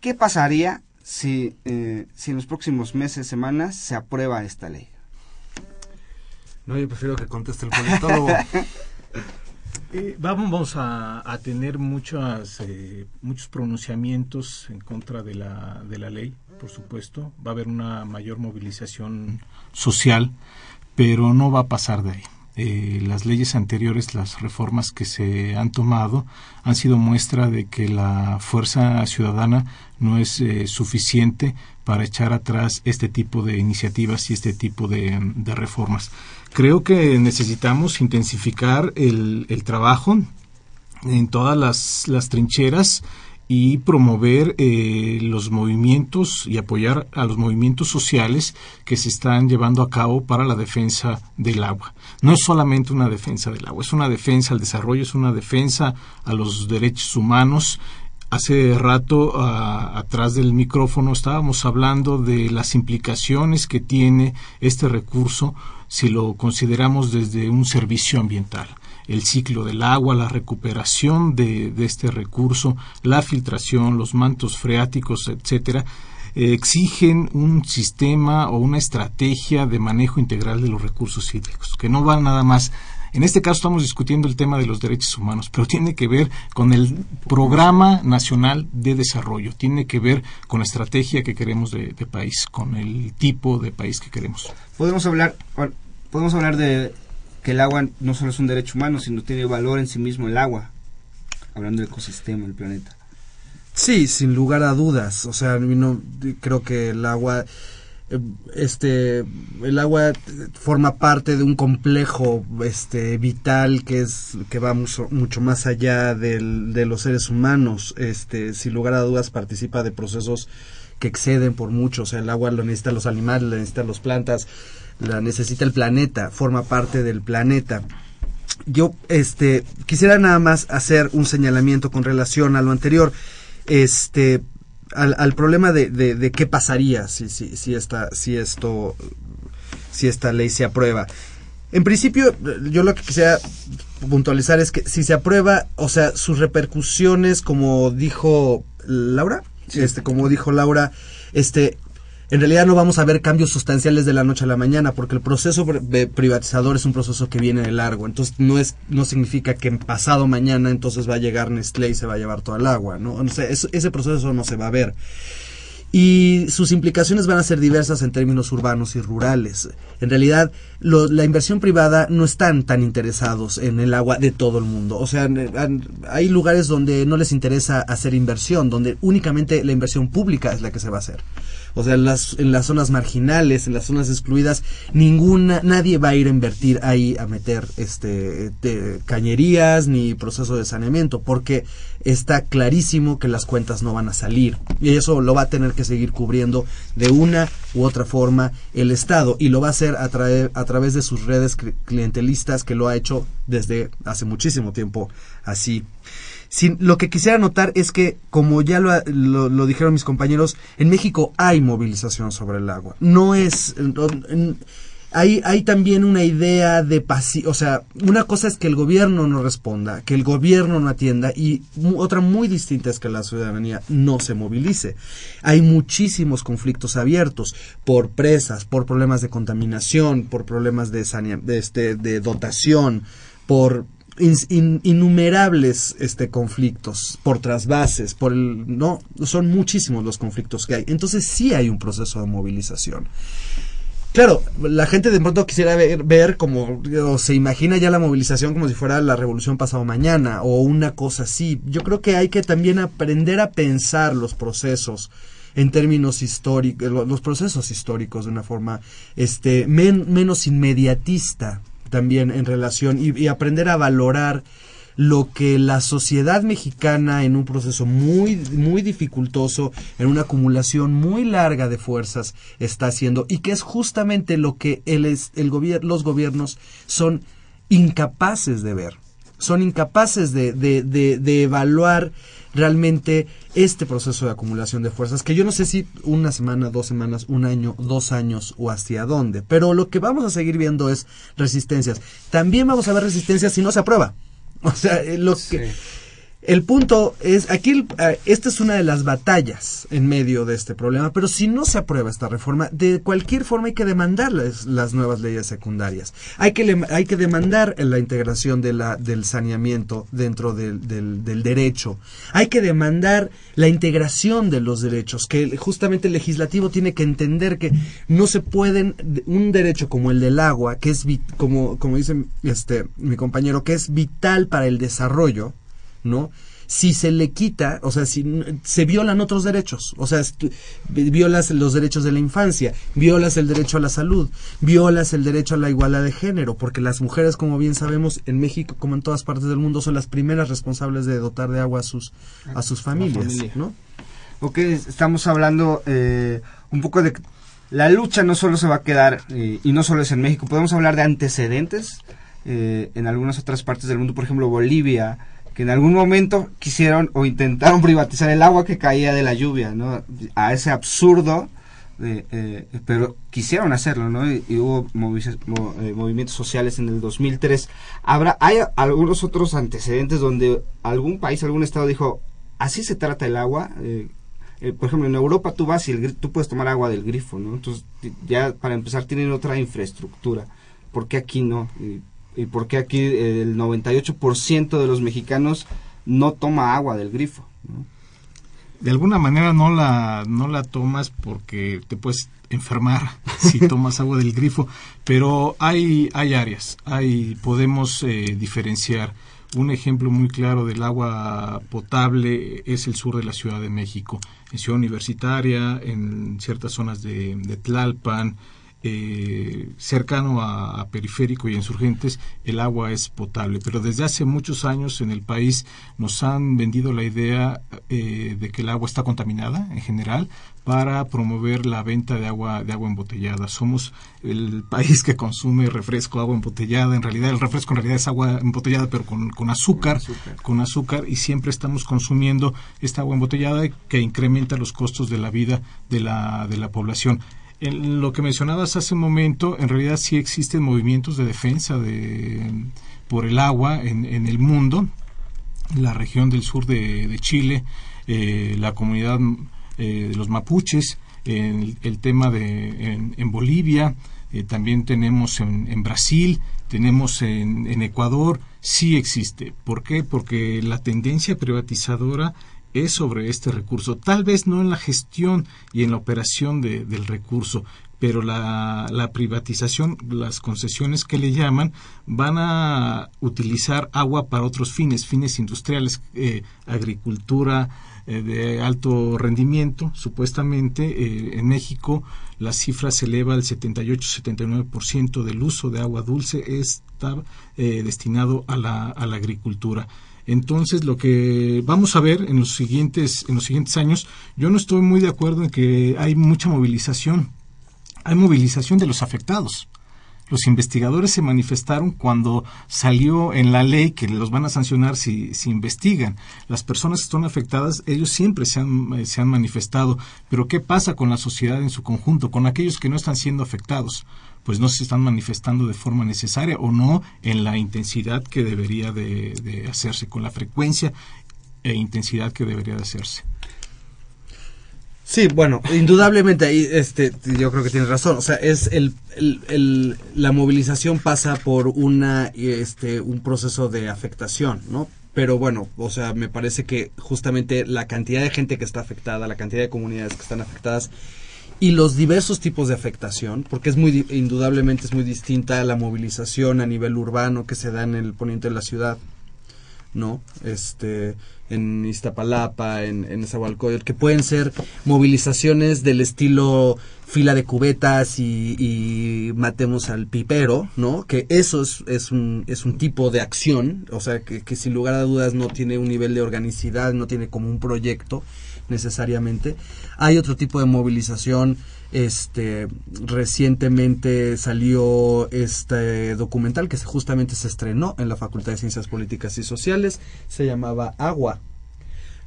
¿Qué pasaría si, eh, si en los próximos meses, semanas, se aprueba esta ley? No, yo prefiero que conteste el politólogo. eh, vamos vamos a, a tener muchas, eh, muchos pronunciamientos en contra de la, de la ley, por supuesto. Va a haber una mayor movilización social, pero no va a pasar de ahí. Eh, las leyes anteriores, las reformas que se han tomado, han sido muestra de que la fuerza ciudadana no es eh, suficiente para echar atrás este tipo de iniciativas y este tipo de, de reformas. Creo que necesitamos intensificar el, el trabajo en todas las, las trincheras y promover eh, los movimientos y apoyar a los movimientos sociales que se están llevando a cabo para la defensa del agua. No es solamente una defensa del agua, es una defensa al desarrollo, es una defensa a los derechos humanos. Hace rato, a, atrás del micrófono, estábamos hablando de las implicaciones que tiene este recurso si lo consideramos desde un servicio ambiental. El ciclo del agua, la recuperación de, de este recurso, la filtración, los mantos freáticos, etcétera, eh, exigen un sistema o una estrategia de manejo integral de los recursos hídricos, que no va nada más. En este caso estamos discutiendo el tema de los derechos humanos, pero tiene que ver con el Programa Nacional de Desarrollo, tiene que ver con la estrategia que queremos de, de país, con el tipo de país que queremos. Podemos hablar, podemos hablar de que el agua no solo es un derecho humano, sino tiene valor en sí mismo el agua, hablando del ecosistema, del planeta. Sí, sin lugar a dudas, o sea, no, creo que el agua este el agua forma parte de un complejo este vital que es que va mucho, mucho más allá del, de los seres humanos. Este sin lugar a dudas participa de procesos que exceden por mucho, o sea, el agua lo necesitan los animales, la necesitan las plantas, la necesita el planeta, forma parte del planeta. Yo este quisiera nada más hacer un señalamiento con relación a lo anterior, este Al, al problema de, de, de qué pasaría si, si, si, esta, si, esto, si esta ley se aprueba. En principio, yo lo que quisiera puntualizar es que si se aprueba, o sea, sus repercusiones, como dijo Laura, sí. este, como dijo Laura, este, en realidad no vamos a ver cambios sustanciales de la noche a la mañana, porque el proceso privatizador es un proceso que viene de largo. Entonces, no es no significa que en pasado mañana entonces va a llegar Nestlé y se va a llevar toda el agua, ¿no? O sea, es, ese proceso no se va a ver. Y sus implicaciones van a ser diversas en términos urbanos y rurales. En realidad, lo, la inversión privada no están tan interesados en el agua de todo el mundo. O sea, hay lugares donde no les interesa hacer inversión, donde únicamente la inversión pública es la que se va a hacer. O sea, las, en las zonas marginales, en las zonas excluidas, ninguna, nadie va a ir a invertir ahí a meter este te, cañerías ni proceso de saneamiento, porque está clarísimo que las cuentas no van a salir. Y eso lo va a tener que seguir cubriendo de una u otra forma el Estado, y lo va a hacer a, traer, a través de sus redes clientelistas, que lo ha hecho desde hace muchísimo tiempo así. Sin, lo que quisiera notar es que, como ya lo, lo, lo dijeron mis compañeros, en México hay movilización sobre el agua. No es... No, en, hay, hay también una idea de... Pasi, o sea, una cosa es que el gobierno no responda, que el gobierno no atienda, y mu, otra muy distinta es que la ciudadanía no se movilice. Hay muchísimos conflictos abiertos por presas, por problemas de contaminación, por problemas de, sania, de, este, de dotación, por... In, innumerables este conflictos por trasvases, por el, no son muchísimos los conflictos que hay. Entonces sí hay un proceso de movilización. Claro, la gente de pronto quisiera ver, ver como o se imagina ya la movilización como si fuera la revolución pasado mañana o una cosa así. Yo creo que hay que también aprender a pensar los procesos en términos históricos, los procesos históricos de una forma este men, menos inmediatista. También en relación y, y aprender a valorar lo que la sociedad mexicana en un proceso muy muy dificultoso, en una acumulación muy larga de fuerzas está haciendo, y que es justamente lo que el, el gobier- los gobiernos son incapaces de ver, son incapaces de, de, de, de evaluar realmente este proceso de acumulación de fuerzas, que yo no sé si una semana, dos semanas, un año, dos años o hacia dónde, pero lo que vamos a seguir viendo es resistencias. También vamos a ver resistencias si no se aprueba. O sea, lo sí. que el punto es, aquí esta es una de las batallas en medio de este problema, pero si no se aprueba esta reforma, de cualquier forma hay que demandar las, las nuevas leyes secundarias. Hay que hay que demandar la integración de la del saneamiento dentro del, del, del derecho. Hay que demandar la integración de los derechos, que justamente el legislativo tiene que entender que no se pueden un derecho como el del agua, que es como como dice este mi compañero, que es vital para el desarrollo, ¿no? Si se le quita, o sea, si se violan otros derechos, o sea, violas los derechos de la infancia, violas el derecho a la salud, violas el derecho a la igualdad de género, porque las mujeres, como bien sabemos, en México, como en todas partes del mundo, son las primeras responsables de dotar de agua a sus, a sus familias, familia. ¿No? Ok, estamos hablando eh, un poco de... La lucha no solo se va a quedar, eh, y no solo es en México, podemos hablar de antecedentes eh, en algunas otras partes del mundo, por ejemplo, Bolivia, que en algún momento quisieron o intentaron privatizar el agua que caía de la lluvia, ¿no? A ese absurdo, de, eh, pero quisieron hacerlo, ¿no? Y, y hubo movi- mo- eh, movimientos sociales en el dos mil tres. Habrá, hay algunos otros antecedentes donde algún país, algún estado dijo, así se trata el agua. Eh, eh, por ejemplo, en Europa tú vas y el, tú puedes tomar agua del grifo, ¿no? Entonces, ya para empezar tienen otra infraestructura. ¿Por qué aquí no? Y, ¿Y por qué aquí el noventa y ocho por ciento de los mexicanos no toma agua del grifo? De alguna manera no la no la tomas porque te puedes enfermar si tomas agua del grifo, pero hay hay áreas, hay podemos eh, diferenciar. Un ejemplo muy claro del agua potable es el sur de la Ciudad de México, en Ciudad Universitaria, en ciertas zonas de, de Tlalpan, eh, cercano a, a Periférico y Insurgentes, el agua es potable. Pero desde hace muchos años en el país nos han vendido la idea eh, de que el agua está contaminada en general, para promover la venta de agua de agua embotellada. Somos el país que consume refresco, agua embotellada. En realidad, el refresco en realidad es agua embotellada, pero con, con azúcar, con azúcar, con azúcar, y siempre estamos consumiendo esta agua embotellada que incrementa los costos de la vida de la, de la población. En lo que mencionabas hace un momento, en realidad sí existen movimientos de defensa de, por el agua en, en el mundo. La región del sur de, de Chile, eh, la comunidad... Eh, los mapuches, eh, el, el tema de en, en Bolivia, eh, también tenemos en, en Brasil, tenemos en, en Ecuador, sí existe. ¿Por qué? Porque la tendencia privatizadora es sobre este recurso, tal vez no en la gestión y en la operación de, del recurso, pero la, la privatización, las concesiones que le llaman, van a utilizar agua para otros fines, fines industriales, eh, agricultura, de alto rendimiento. Supuestamente eh, en México la cifra se eleva al setenta y ocho setenta y nueve por ciento del uso de agua dulce está eh, destinado a la, a la agricultura. Entonces, lo que vamos a ver en los siguientes en los siguientes años, yo no estoy muy de acuerdo en que hay mucha movilización. Hay movilización de los afectados. Los investigadores se manifestaron cuando salió en la ley que los van a sancionar si, si investigan. Las personas que están afectadas, ellos siempre se han, se han manifestado. Pero ¿qué pasa con la sociedad en su conjunto, con aquellos que no están siendo afectados? Pues no se están manifestando de forma necesaria o no en la intensidad que debería de, de hacerse, con la frecuencia e intensidad que debería de hacerse. Sí, bueno, indudablemente ahí este, yo creo que tienes razón. O sea, es el, el, el la movilización pasa por una este un proceso de afectación, ¿no? Pero bueno, o sea, me parece que justamente la cantidad de gente que está afectada, la cantidad de comunidades que están afectadas y los diversos tipos de afectación, porque es muy indudablemente es muy distinta la movilización a nivel urbano que se da en el poniente de la ciudad, ¿no? Este, en Iztapalapa, en, en Zahualcóyotl, que pueden ser movilizaciones del estilo fila de cubetas y, y matemos al pipero, ¿no? Que eso es, es, un, es un tipo de acción, o sea, que, que sin lugar a dudas no tiene un nivel de organicidad, no tiene como un proyecto necesariamente. Hay otro tipo de movilización. Este, recientemente salió este documental que se, justamente se estrenó en la Facultad de Ciencias Políticas y Sociales, se llamaba Agua,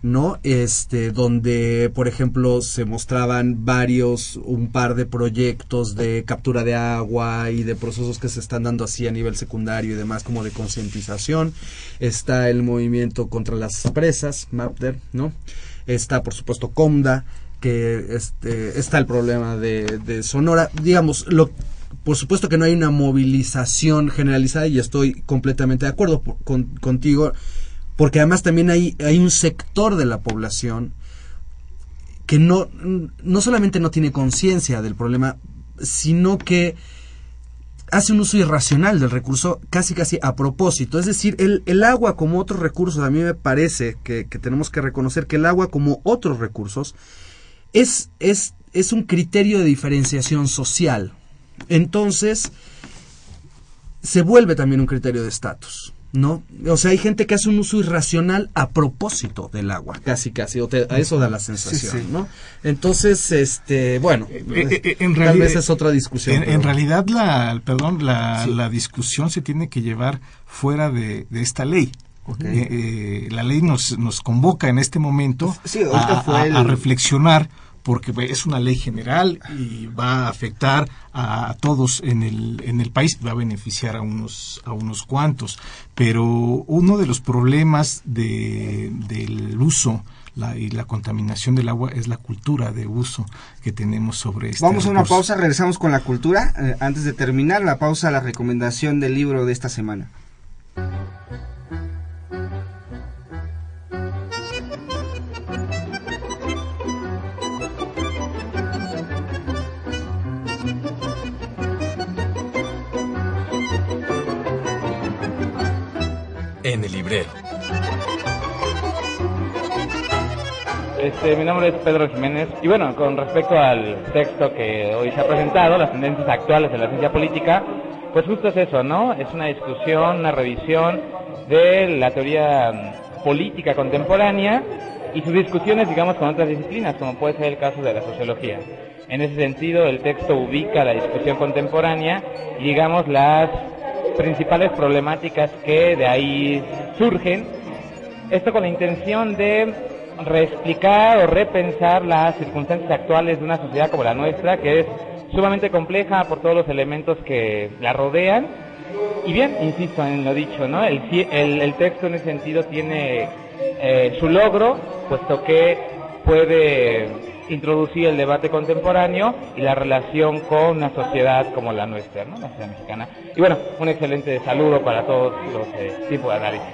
¿no? Este, donde, por ejemplo, se mostraban varios, un par de proyectos de captura de agua y de procesos que se están dando así a nivel secundario y demás, como de concientización. Está el movimiento contra las presas, MAPDER, ¿no? Está, por supuesto, COMDA, que este, está el problema de, de Sonora, digamos, lo, por supuesto que no hay una movilización generalizada y estoy completamente de acuerdo por, con, contigo, porque además también hay, hay un sector de la población que no, no solamente no tiene conciencia del problema, sino que hace un uso irracional del recurso casi casi a propósito. Es decir, el, el agua como otros recursos, a mí me parece que, que tenemos que reconocer que el agua como otros recursos Es, es, es un criterio de diferenciación social. Entonces, se vuelve también un criterio de estatus, ¿no? O sea, hay gente que hace un uso irracional a propósito del agua, casi, casi. O te, a eso da la sensación, sí, sí, ¿no? Entonces, este, bueno, eh, eh, en tal reali- vez es otra discusión. En, pero... en realidad, la, perdón, la, sí. la discusión se tiene que llevar fuera de, de esta ley. Okay. Eh, eh, la ley nos, nos convoca en este momento sí, a, a, el... a reflexionar, porque es una ley general y va a afectar a, a todos en el, en el país, va a beneficiar a unos, a unos cuantos. Pero uno de los problemas de, del uso la, y la contaminación del agua es la cultura de uso que tenemos sobre este Vamos recurso. A una pausa, regresamos con la cultura. Eh, antes de terminar la pausa, la recomendación del libro de esta semana. en el librero. Este, mi nombre es Pedro Jiménez y bueno, con respecto al texto que hoy se ha presentado, las tendencias actuales de la ciencia política, pues justo es eso, ¿no? Es una discusión, una revisión de la teoría política contemporánea y sus discusiones, digamos, con otras disciplinas, como puede ser el caso de la sociología. En ese sentido, el texto ubica la discusión contemporánea y, digamos, las principales problemáticas que de ahí surgen. Esto con la intención de reexplicar o repensar las circunstancias actuales de una sociedad como la nuestra, que es sumamente compleja por todos los elementos que la rodean. Y bien, insisto en lo dicho, ¿no? El, el, el texto en ese sentido tiene eh, su logro, puesto que puede introducir el debate contemporáneo y la relación con una sociedad como la nuestra, ¿no? La sociedad mexicana. Y bueno, un excelente saludo para todos los eh, tipos de análisis.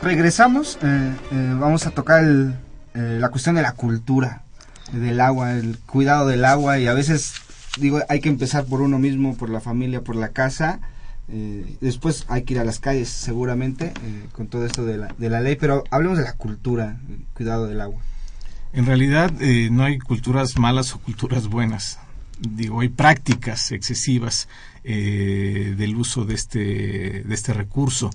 Regresamos, eh, eh, vamos a tocar el, eh, la cuestión de la cultura, del agua, el cuidado del agua, y a veces, digo, hay que empezar por uno mismo, por la familia, por la casa, eh, después hay que ir a las calles seguramente, eh, con todo esto de la, de la ley, pero hablemos de la cultura, el cuidado del agua. En realidad eh, no hay culturas malas o culturas buenas, digo, hay prácticas excesivas eh, del uso de este, de este recurso.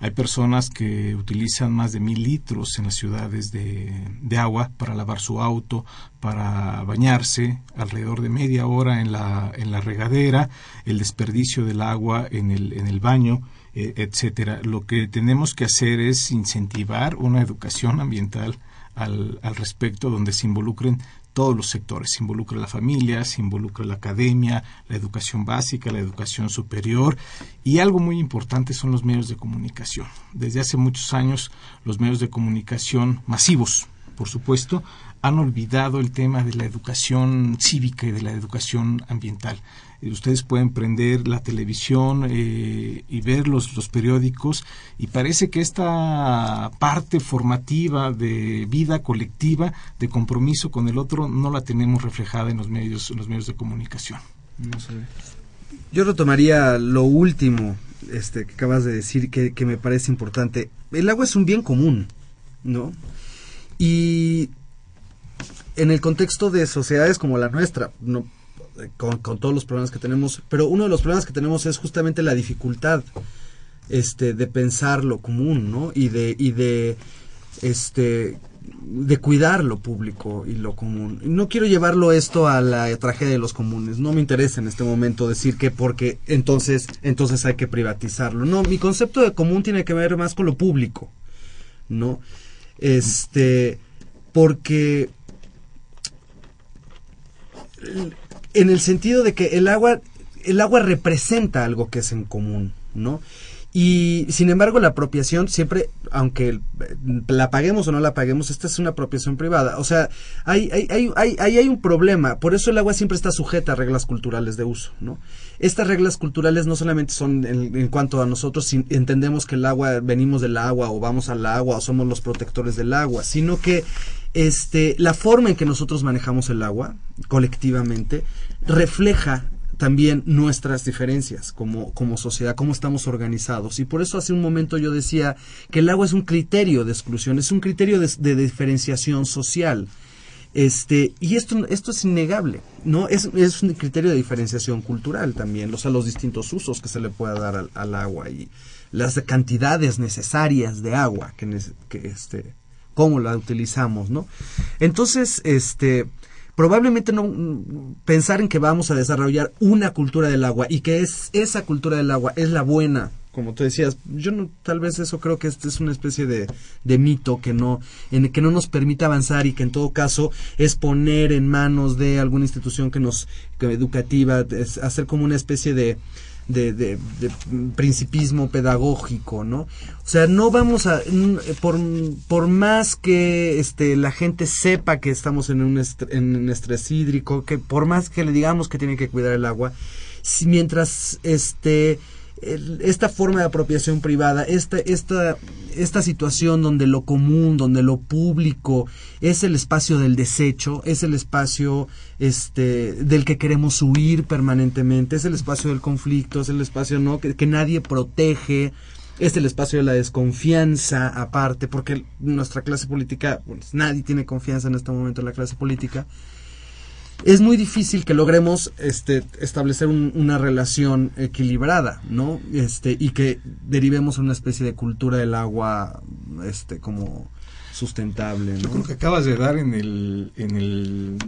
Hay personas que utilizan más de mil litros en las ciudades de, de agua para lavar su auto, para bañarse, alrededor de media hora en la, en la regadera, el desperdicio del agua en el, en el baño, eh, etcétera. Lo que tenemos que hacer es incentivar una educación ambiental al, al respecto, donde se involucren todos los sectores, se involucra la familia, se involucra la academia, la educación básica, la educación superior, y algo muy importante son los medios de comunicación. Desde hace muchos años los medios de comunicación masivos, por supuesto, han olvidado el tema de la educación cívica y de la educación ambiental. Ustedes pueden prender la televisión eh, y ver los, los periódicos, y parece que esta parte formativa de vida colectiva, de compromiso con el otro, no la tenemos reflejada en los medios, en los medios de comunicación. No sé. Yo retomaría lo último este, que acabas de decir, que, que me parece importante. El agua es un bien común, ¿no? Y en el contexto de sociedades como la nuestra, no Con, con todos los problemas que tenemos, pero uno de los problemas que tenemos es justamente la dificultad este de pensar lo común, ¿no? Y de y de este de cuidar lo público y lo común. No quiero llevarlo esto a la tragedia de los comunes. No me interesa en este momento decir que porque entonces entonces hay que privatizarlo. No, mi concepto de común tiene que ver más con lo público, ¿no? Este porque en el sentido de que el agua, el agua representa algo que es en común, ¿no? Y sin embargo la apropiación siempre, aunque la paguemos o no la paguemos, esta es una apropiación privada. O sea, hay, hay, hay, hay, hay, hay un problema. Por eso el agua siempre está sujeta a reglas culturales de uso, ¿no? Estas reglas culturales no solamente son en, en cuanto a nosotros, si entendemos que el agua, venimos del agua o vamos al agua o somos los protectores del agua, sino que Este, la forma en que nosotros manejamos el agua colectivamente refleja también nuestras diferencias como, como sociedad, cómo estamos organizados. Y por eso hace un momento yo decía que el agua es un criterio de exclusión, es un criterio de, de diferenciación social. Este, y esto, esto es innegable, ¿no? Es, es un criterio de diferenciación cultural también, o sea, los distintos usos que se le pueda dar al, al agua y las cantidades necesarias de agua que, que este... cómo la utilizamos, ¿no? Entonces, este, probablemente no pensar en que vamos a desarrollar una cultura del agua y que es esa cultura del agua es la buena, como tú decías. Yo no, tal vez eso creo que este es una especie de, de mito que no, en el que no nos permite avanzar y que en todo caso es poner en manos de alguna institución que nos que educativa, es hacer como una especie de De, de, de principismo pedagógico, ¿no? O sea, no vamos a por, por más que este la gente sepa que estamos en un, est- en un estrés hídrico, que por más que le digamos que tiene que cuidar el agua, si mientras este esta forma de apropiación privada, esta, esta, esta situación donde lo común, donde lo público es el espacio del desecho, es el espacio este del que queremos huir permanentemente, es el espacio del conflicto, es el espacio no que, que nadie protege, es el espacio de la desconfianza aparte, porque nuestra clase política, pues, nadie tiene confianza en este momento en la clase política. Es muy difícil que logremos este, establecer un, una relación equilibrada, ¿no? Este, y que derivemos una especie de cultura del agua este, como sustentable, ¿no? Yo creo que acabas de dar en el, en el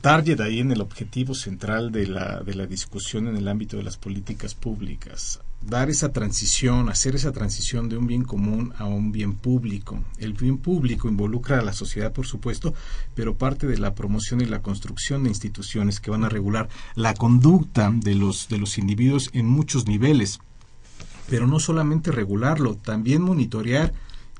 target ahí, en el objetivo central de la, de la discusión en el ámbito de las políticas públicas. Dar esa transición, hacer esa transición de un bien común a un bien público. El bien público involucra a la sociedad, por supuesto, pero parte de la promoción y la construcción de instituciones que van a regular la conducta de los, de los individuos en muchos niveles. Pero no solamente regularlo, también monitorear,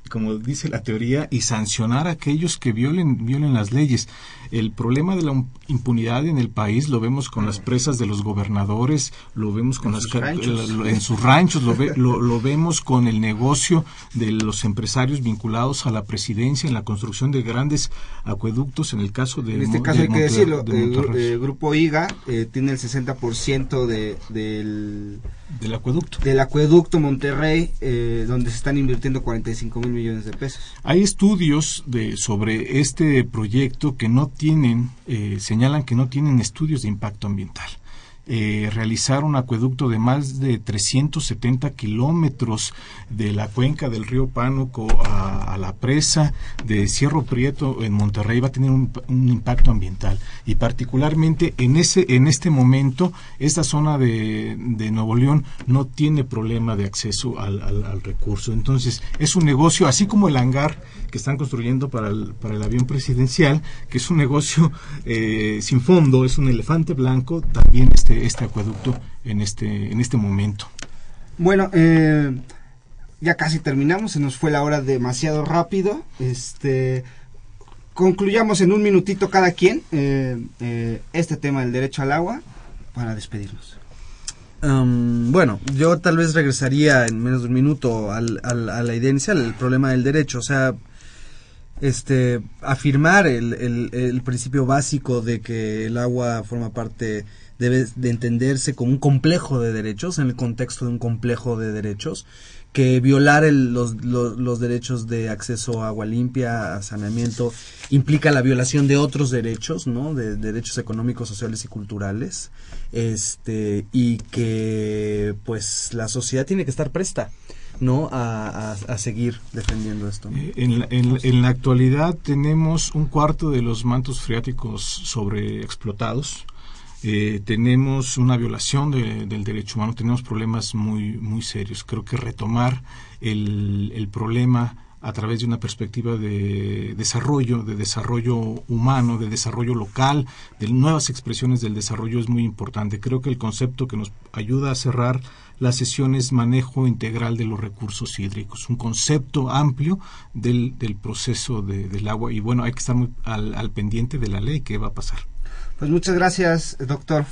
como dice la teoría, y sancionar a aquellos que violen, violen las leyes. El problema de la impunidad en el país lo vemos con las presas de los gobernadores, lo vemos con en las sus ranchos. en sus ranchos, lo, ve, lo, lo vemos con el negocio de los empresarios vinculados a la presidencia en la construcción de grandes acueductos. En el caso de en este caso de hay Monter- que decirlo, de el, el grupo I G A eh, tiene el sesenta por ciento de, del del acueducto del acueducto Monterrey, eh, donde se están invirtiendo cuarenta y cinco mil millones de pesos. Hay estudios de sobre este proyecto que no tienen, eh, señalan que no tienen estudios de impacto ambiental. Eh, realizar un acueducto de más de trescientos setenta kilómetros de la cuenca del río Pánuco a, a la presa de Cierro Prieto en Monterrey va a tener un, un impacto ambiental, y particularmente en ese en este momento esta zona de, de Nuevo León no tiene problema de acceso al, al, al recurso. Entonces es un negocio, así como el hangar que están construyendo para el, para el avión presidencial, que es un negocio eh, sin fondo, es un elefante blanco, también este este acueducto en este en este momento. Bueno, eh, ya casi terminamos, se nos fue la hora demasiado rápido. Este, concluyamos en un minutito cada quien eh, eh, este tema del derecho al agua para despedirnos. Um, bueno, yo tal vez regresaría en menos de un minuto al, al, a la idencia, al problema del derecho, o sea, este afirmar el, el, el principio básico de que el agua forma parte, debe de entenderse como un complejo de derechos, en el contexto de un complejo de derechos, que violar el, los, los, los derechos de acceso a agua limpia, a saneamiento, implica la violación de otros derechos, ¿no? De, de derechos económicos, sociales y culturales, este, y que pues la sociedad tiene que estar presta, ¿no? A, a, a seguir defendiendo esto, ¿no? En, la, en, en la actualidad tenemos un cuarto de los mantos freáticos sobreexplotados. Eh, tenemos una violación de, del derecho humano, tenemos problemas muy muy serios. Creo que retomar el, el problema a través de una perspectiva de desarrollo, de desarrollo humano, de desarrollo local, de nuevas expresiones del desarrollo es muy importante. Creo que el concepto que nos ayuda a cerrar la sesión es manejo integral de los recursos hídricos, un concepto amplio del, del proceso de, del agua, y bueno, hay que estar muy al, al pendiente de la ley que va a pasar. Pues muchas gracias, doctor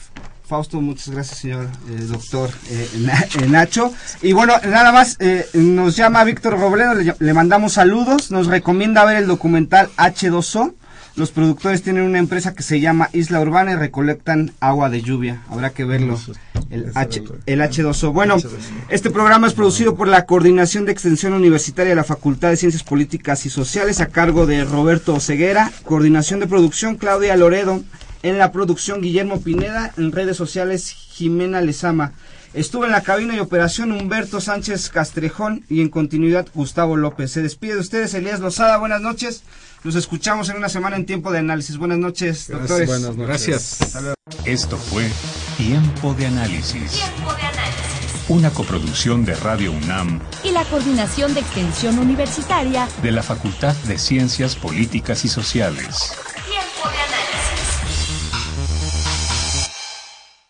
Fausto, muchas gracias, señor eh, doctor eh, na, eh, Nacho. Y bueno, nada más, eh, nos llama Víctor Robledo, le, le mandamos saludos, nos recomienda ver el documental H dos O. Los productores tienen una empresa que se llama Isla Urbana y recolectan agua de lluvia. Habrá que verlo, el, H, el H dos O. Bueno, este programa es producido por la Coordinación de Extensión Universitaria de la Facultad de Ciencias Políticas y Sociales, a cargo de Roberto Oseguera. Coordinación de producción, Claudia Loredo. En la producción, Guillermo Pineda. En redes sociales, Jimena Lezama. Estuvo en la cabina y operación Humberto Sánchez Castrejón, y en continuidad Gustavo López. Se despide de ustedes Elías Lozada, buenas noches. Nos escuchamos en una semana en Tiempo de Análisis. Buenas noches, gracias, doctores. Buenas noches. Gracias. Esto fue Tiempo de Análisis. Tiempo de Análisis. Una coproducción de Radio UNAM y la Coordinación de Extensión Universitaria de la Facultad de Ciencias Políticas y Sociales.